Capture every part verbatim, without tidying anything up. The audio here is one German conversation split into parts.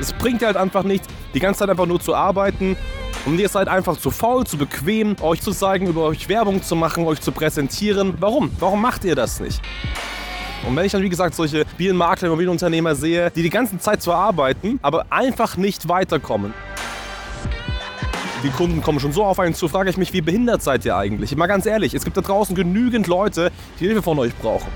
Es bringt halt einfach nichts, die ganze Zeit einfach nur zu arbeiten. Und ihr seid einfach zu faul, zu bequem, euch zu zeigen, über euch Werbung zu machen, euch zu präsentieren. Warum? Warum macht ihr das nicht? Und wenn ich dann, wie gesagt, solche Immobilienmakler, Immobilienunternehmer sehe, die die ganze Zeit zwar arbeiten, aber einfach nicht weiterkommen. Die Kunden kommen schon so auf einen zu, frage ich mich, wie behindert seid ihr eigentlich? Mal ganz ehrlich, es gibt da draußen genügend Leute, die Hilfe von euch brauchen.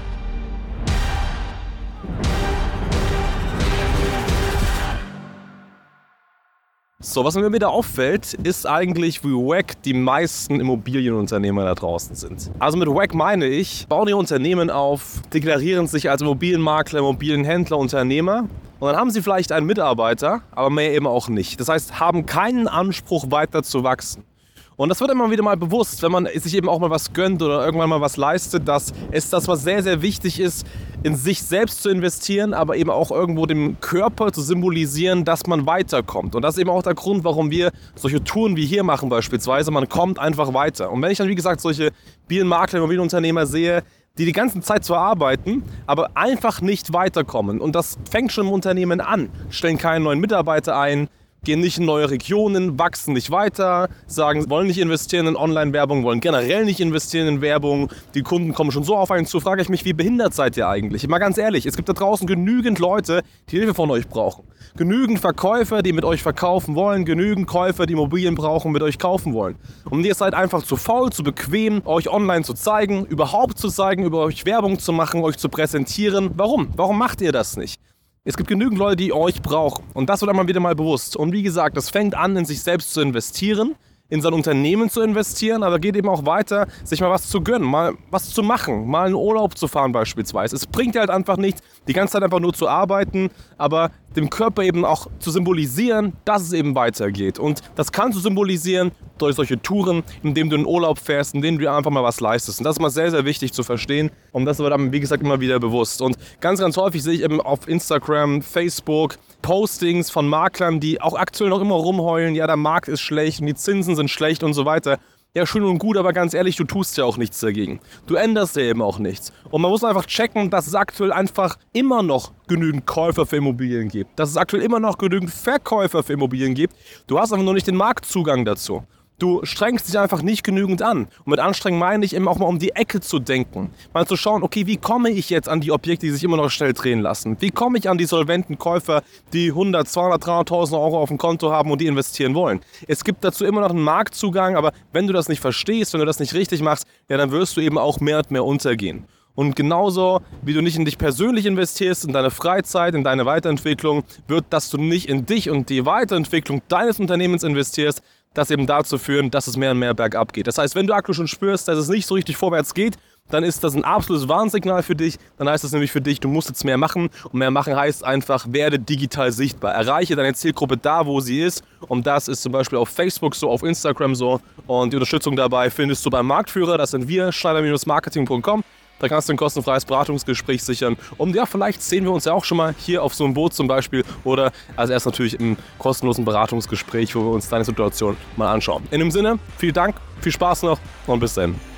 So, was mir wieder auffällt, ist eigentlich, wie wack die meisten Immobilienunternehmer da draußen sind. Also mit wack meine ich, bauen ihr Unternehmen auf, deklarieren sich als Immobilienmakler, Immobilienhändler, Unternehmer und dann haben sie vielleicht einen Mitarbeiter, aber mehr eben auch nicht. Das heißt, haben keinen Anspruch, weiter zu wachsen. Und das wird immer wieder mal bewusst, wenn man sich eben auch mal was gönnt oder irgendwann mal was leistet, dass es das, was sehr, sehr wichtig ist, in sich selbst zu investieren, aber eben auch irgendwo dem Körper zu symbolisieren, dass man weiterkommt. Und das ist eben auch der Grund, warum wir solche Touren wie hier machen beispielsweise. Man kommt einfach weiter. Und wenn ich dann, wie gesagt, solche Immobilienmakler, Immobilienunternehmer sehe, die die ganze Zeit zwar arbeiten, aber einfach nicht weiterkommen. Und das fängt schon im Unternehmen an. Stellen keinen neuen Mitarbeiter ein, gehen nicht in neue Regionen, wachsen nicht weiter, sagen, wollen nicht investieren in Online-Werbung, wollen generell nicht investieren in Werbung, die Kunden kommen schon so auf einen zu, frage ich mich, wie behindert seid ihr eigentlich? Mal ganz ehrlich, es gibt da draußen genügend Leute, die Hilfe von euch brauchen. Genügend Verkäufer, die mit euch verkaufen wollen, genügend Käufer, die Immobilien brauchen, mit euch kaufen wollen. Und ihr seid einfach zu faul, zu bequem, euch online zu zeigen, überhaupt zu zeigen, über euch Werbung zu machen, euch zu präsentieren. Warum? Warum macht ihr das nicht? Es gibt genügend Leute, die euch brauchen. Und das wird einmal wieder mal bewusst. Und wie gesagt, das fängt an, in sich selbst zu investieren, in sein Unternehmen zu investieren, aber geht eben auch weiter, sich mal was zu gönnen, mal was zu machen, mal in Urlaub zu fahren beispielsweise. Es bringt halt einfach nichts, die ganze Zeit einfach nur zu arbeiten, aber dem Körper eben auch zu symbolisieren, dass es eben weitergeht. Und das kannst du symbolisieren durch solche Touren, indem du in Urlaub fährst, indem du einfach mal was leistest. Und das ist mal sehr, sehr wichtig zu verstehen. Und das wird einem, wie gesagt, immer wieder bewusst. Und ganz, ganz häufig sehe ich eben auf Instagram, Facebook Postings von Maklern, die auch aktuell noch immer rumheulen, ja, der Markt ist schlecht und die Zinsen sind schlecht und so weiter. Ja, schön und gut, aber ganz ehrlich, du tust ja auch nichts dagegen. Du änderst ja eben auch nichts. Und man muss einfach checken, dass es aktuell einfach immer noch genügend Käufer für Immobilien gibt. Dass es aktuell immer noch genügend Verkäufer für Immobilien gibt. Du hast einfach nur nicht den Marktzugang dazu. Du strengst dich einfach nicht genügend an. Und mit anstrengen meine ich eben auch mal um die Ecke zu denken. Mal zu schauen, okay, wie komme ich jetzt an die Objekte, die sich immer noch schnell drehen lassen? Wie komme ich an die solventen Käufer, die hundert, zweihundert, dreihunderttausend Euro auf dem Konto haben und die investieren wollen? Es gibt dazu immer noch einen Marktzugang, aber wenn du das nicht verstehst, wenn du das nicht richtig machst, ja, dann wirst du eben auch mehr und mehr untergehen. Und genauso, wie du nicht in dich persönlich investierst, in deine Freizeit, in deine Weiterentwicklung, wird, dass du nicht in dich und die Weiterentwicklung deines Unternehmens investierst, das eben dazu führen, dass es mehr und mehr bergab geht. Das heißt, wenn du aktuell schon spürst, dass es nicht so richtig vorwärts geht, dann ist das ein absolutes Warnsignal für dich. Dann heißt das nämlich für dich, du musst jetzt mehr machen. Und mehr machen heißt einfach, werde digital sichtbar. Erreiche deine Zielgruppe da, wo sie ist. Und das ist zum Beispiel auf Facebook so, auf Instagram so. Und die Unterstützung dabei findest du beim Marktführer. Das sind wir, schneider marketing punkt com. Da kannst du ein kostenfreies Beratungsgespräch sichern. Und ja, vielleicht sehen wir uns ja auch schon mal hier auf so einem Boot zum Beispiel. Oder als erst natürlich im kostenlosen Beratungsgespräch, wo wir uns deine Situation mal anschauen. In dem Sinne, vielen Dank, viel Spaß noch und bis dann.